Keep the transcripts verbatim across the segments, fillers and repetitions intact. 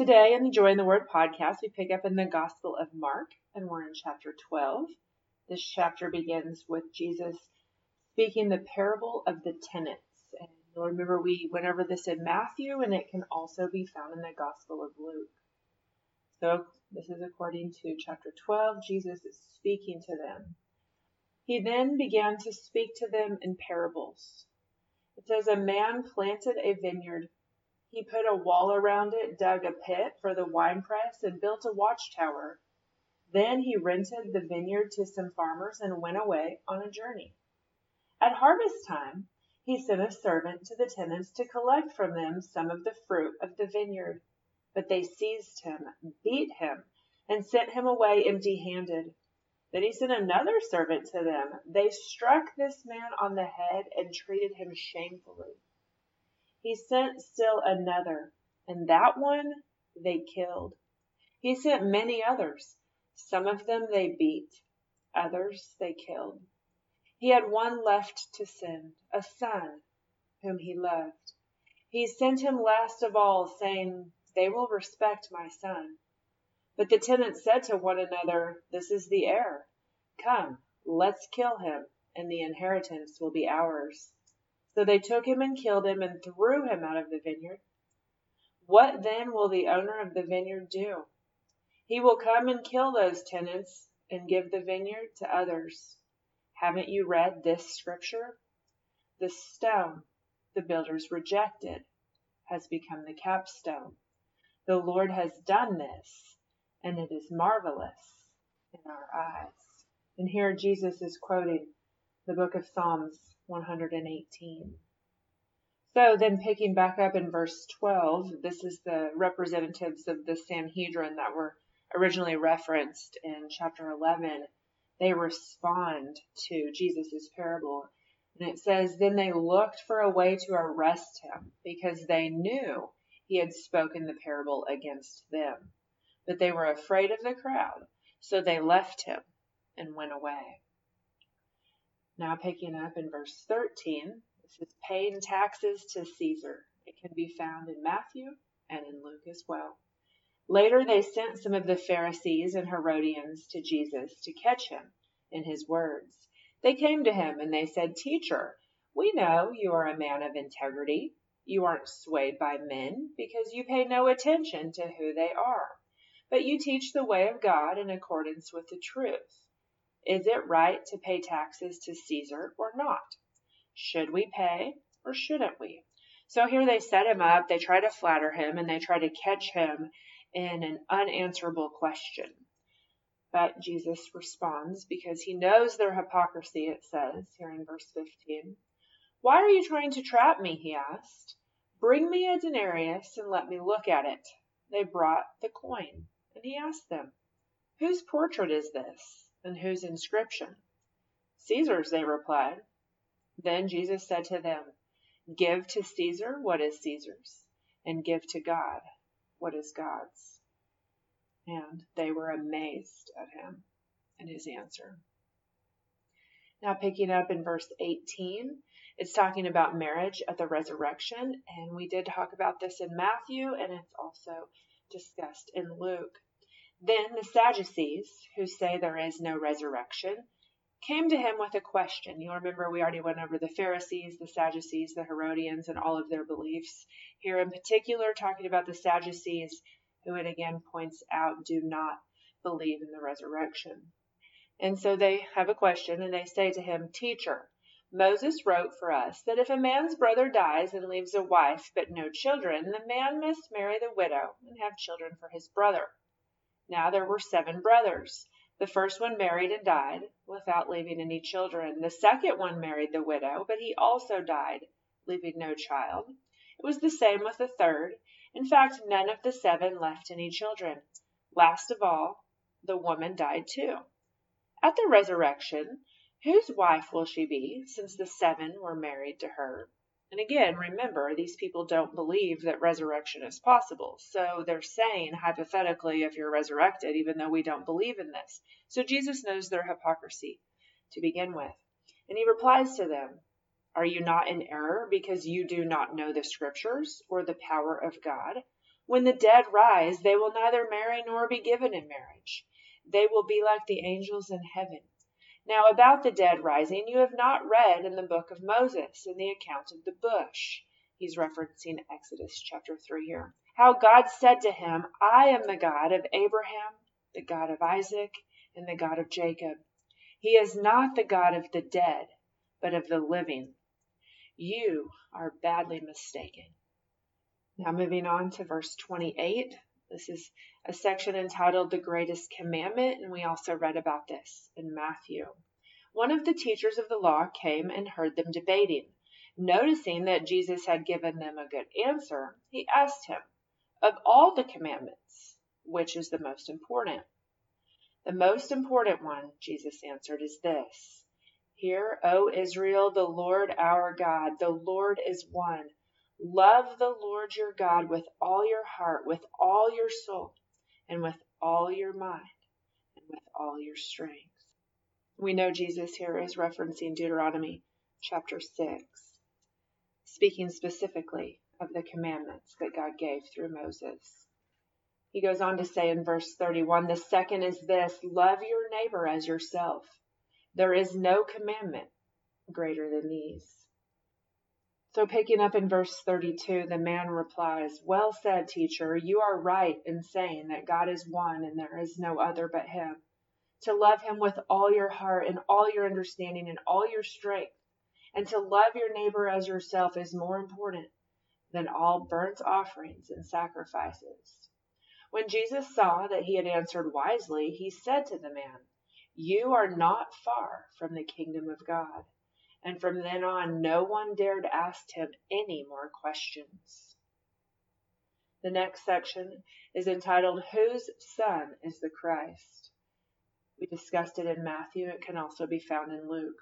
Today on the Join the Word podcast, we pick up in the Gospel of Mark, and we're in chapter twelve. This chapter begins with Jesus speaking the parable of the tenants. And you'll remember we went over this in Matthew, and it can also be found in the Gospel of Luke. So this is according to chapter twelve. Jesus is speaking to them. He then began to speak to them in parables. It says, a man planted a vineyard. He put a wall around it, dug a pit for the winepress, and built a watchtower. Then he rented the vineyard to some farmers and went away on a journey. At harvest time, he sent a servant to the tenants to collect from them some of the fruit of the vineyard. But they seized him, beat him, and sent him away empty-handed. Then he sent another servant to them. They struck this man on the head and treated him shamefully. He sent still another, and that one they killed. He sent many others. Some of them they beat, others they killed. He had one left to send, a son whom he loved. He sent him last of all, saying, they will respect my son. But the tenants said to one another, this is the heir. Come, let's kill him, and the inheritance will be ours. So they took him and killed him and threw him out of the vineyard. What then will the owner of the vineyard do? He will come and kill those tenants and give the vineyard to others. Haven't you read this scripture? The stone the builders rejected has become the capstone. The Lord has done this, and it is marvelous in our eyes. And here Jesus is quoting the book of Psalms one hundred eighteen. So then picking back up in verse twelve, this is the representatives of the Sanhedrin that were originally referenced in chapter eleven. They respond to Jesus' parable. And it says, then they looked for a way to arrest him because they knew he had spoken the parable against them. But they were afraid of the crowd, so they left him and went away. Now picking up in verse thirteen, this is paying taxes to Caesar. It can be found in Matthew and in Luke as well. Later they sent some of the Pharisees and Herodians to Jesus to catch him in his words. They came to him and they said, teacher, we know you are a man of integrity. You aren't swayed by men because you pay no attention to who they are. But you teach the way of God in accordance with the truth. Is it right to pay taxes to Caesar or not? Should we pay or shouldn't we? So here they set him up, they try to flatter him, and they try to catch him in an unanswerable question. But Jesus responds because he knows their hypocrisy, it says here in verse fifteen. Why are you trying to trap me? He asked. Bring me a denarius and let me look at it. They brought the coin, and he asked them, whose portrait is this? And whose inscription? Caesar's, they replied. Then Jesus said to them, give to Caesar what is Caesar's, and give to God what is God's. And they were amazed at him and his answer. Now picking up in verse eighteen, it's talking about marriage at the resurrection, and we did talk about this in Matthew, and it's also discussed in Luke. Then the Sadducees, who say there is no resurrection, came to him with a question. You'll remember we already went over the Pharisees, the Sadducees, the Herodians, and all of their beliefs. Here in particular, talking about the Sadducees, who it again points out do not believe in the resurrection. And so they have a question, and they say to him, teacher, Moses wrote for us that if a man's brother dies and leaves a wife but no children, the man must marry the widow and have children for his brother. Now there were seven brothers. The first one married and died without leaving any children. The second one married the widow, but he also died, leaving no child. It was the same with the third. In fact, none of the seven left any children. Last of all, the woman died too. At the resurrection, whose wife will she be, since the seven were married to her? And again, remember, these people don't believe that resurrection is possible. So they're saying, hypothetically, if you're resurrected, even though we don't believe in this. So Jesus knows their hypocrisy to begin with. And he replies to them, are you not in error because you do not know the scriptures or the power of God? When the dead rise, they will neither marry nor be given in marriage. They will be like the angels in heaven. Now about the dead rising, you have not read in the book of Moses, in the account of the bush. He's referencing Exodus chapter three here. How God said to him, I am the God of Abraham, the God of Isaac, and the God of Jacob. He is not the God of the dead, but of the living. You are badly mistaken. Now moving on to verse twenty-eight. This is a section entitled The Greatest Commandment, and we also read about this in Matthew. One of the teachers of the law came and heard them debating. Noticing that Jesus had given them a good answer, he asked him, of all the commandments, which is the most important? The most important one, Jesus answered, is this. Hear, O Israel, the Lord our God, the Lord is one. Love the Lord your God with all your heart, with all your soul, and with all your mind, and with all your strength. We know Jesus here is referencing Deuteronomy chapter six, speaking specifically of the commandments that God gave through Moses. He goes on to say in verse thirty-one, the second is this, love your neighbor as yourself. There is no commandment greater than these. So picking up in verse thirty-two, the man replies, well said, teacher, you are right in saying that God is one and there is no other but him. To love him with all your heart and all your understanding and all your strength, and to love your neighbor as yourself is more important than all burnt offerings and sacrifices. When Jesus saw that he had answered wisely, he said to the man, you are not far from the kingdom of God. And from then on, no one dared ask him any more questions. The next section is entitled, Whose Son is the Christ? We discussed it in Matthew. It can also be found in Luke.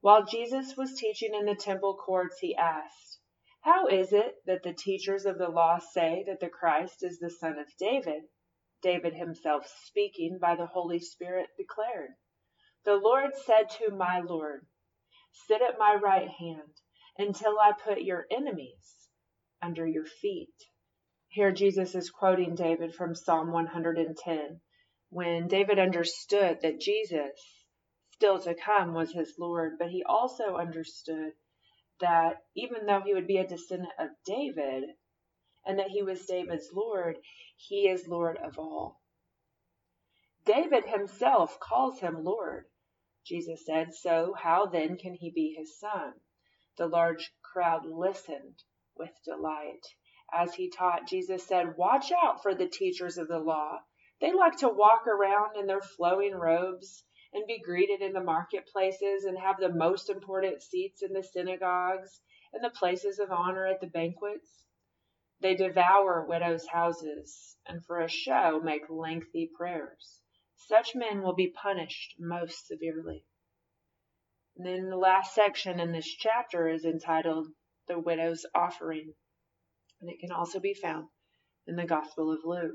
While Jesus was teaching in the temple courts, he asked, how is it that the teachers of the law say that the Christ is the son of David? David himself speaking by the Holy Spirit declared, the Lord said to my Lord, sit at my right hand until I put your enemies under your feet. Here Jesus is quoting David from Psalm one hundred ten, when David understood that Jesus, still to come, was his Lord, but he also understood that even though he would be a descendant of David and that he was David's Lord, he is Lord of all. David himself calls him Lord. Jesus said, so how then can he be his son? The large crowd listened with delight. As he taught, Jesus said, watch out for the teachers of the law. They like to walk around in their flowing robes and be greeted in the marketplaces and have the most important seats in the synagogues and the places of honor at the banquets. They devour widows' houses and for a show make lengthy prayers. Such men will be punished most severely. And then the last section in this chapter is entitled The Widow's Offering, and it can also be found in the Gospel of Luke.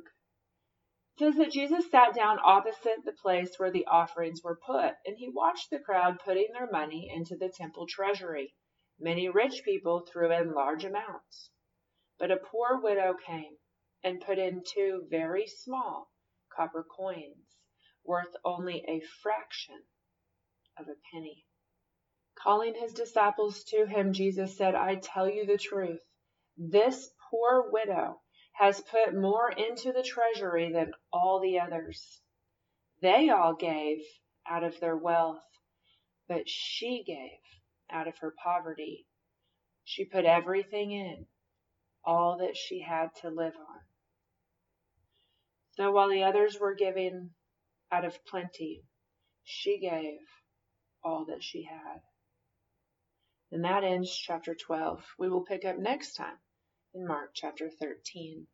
It says that Jesus sat down opposite the place where the offerings were put, and he watched the crowd putting their money into the temple treasury. Many rich people threw in large amounts, but a poor widow came and put in two very small copper coins, worth only a fraction of a penny. Calling his disciples to him, Jesus said, I tell you the truth, this poor widow has put more into the treasury than all the others. They all gave out of their wealth, but she gave out of her poverty. She put everything in, all that she had to live on. So while the others were giving out of plenty, she gave all that she had. And that ends chapter twelve. We will pick up next time in Mark chapter thirteen.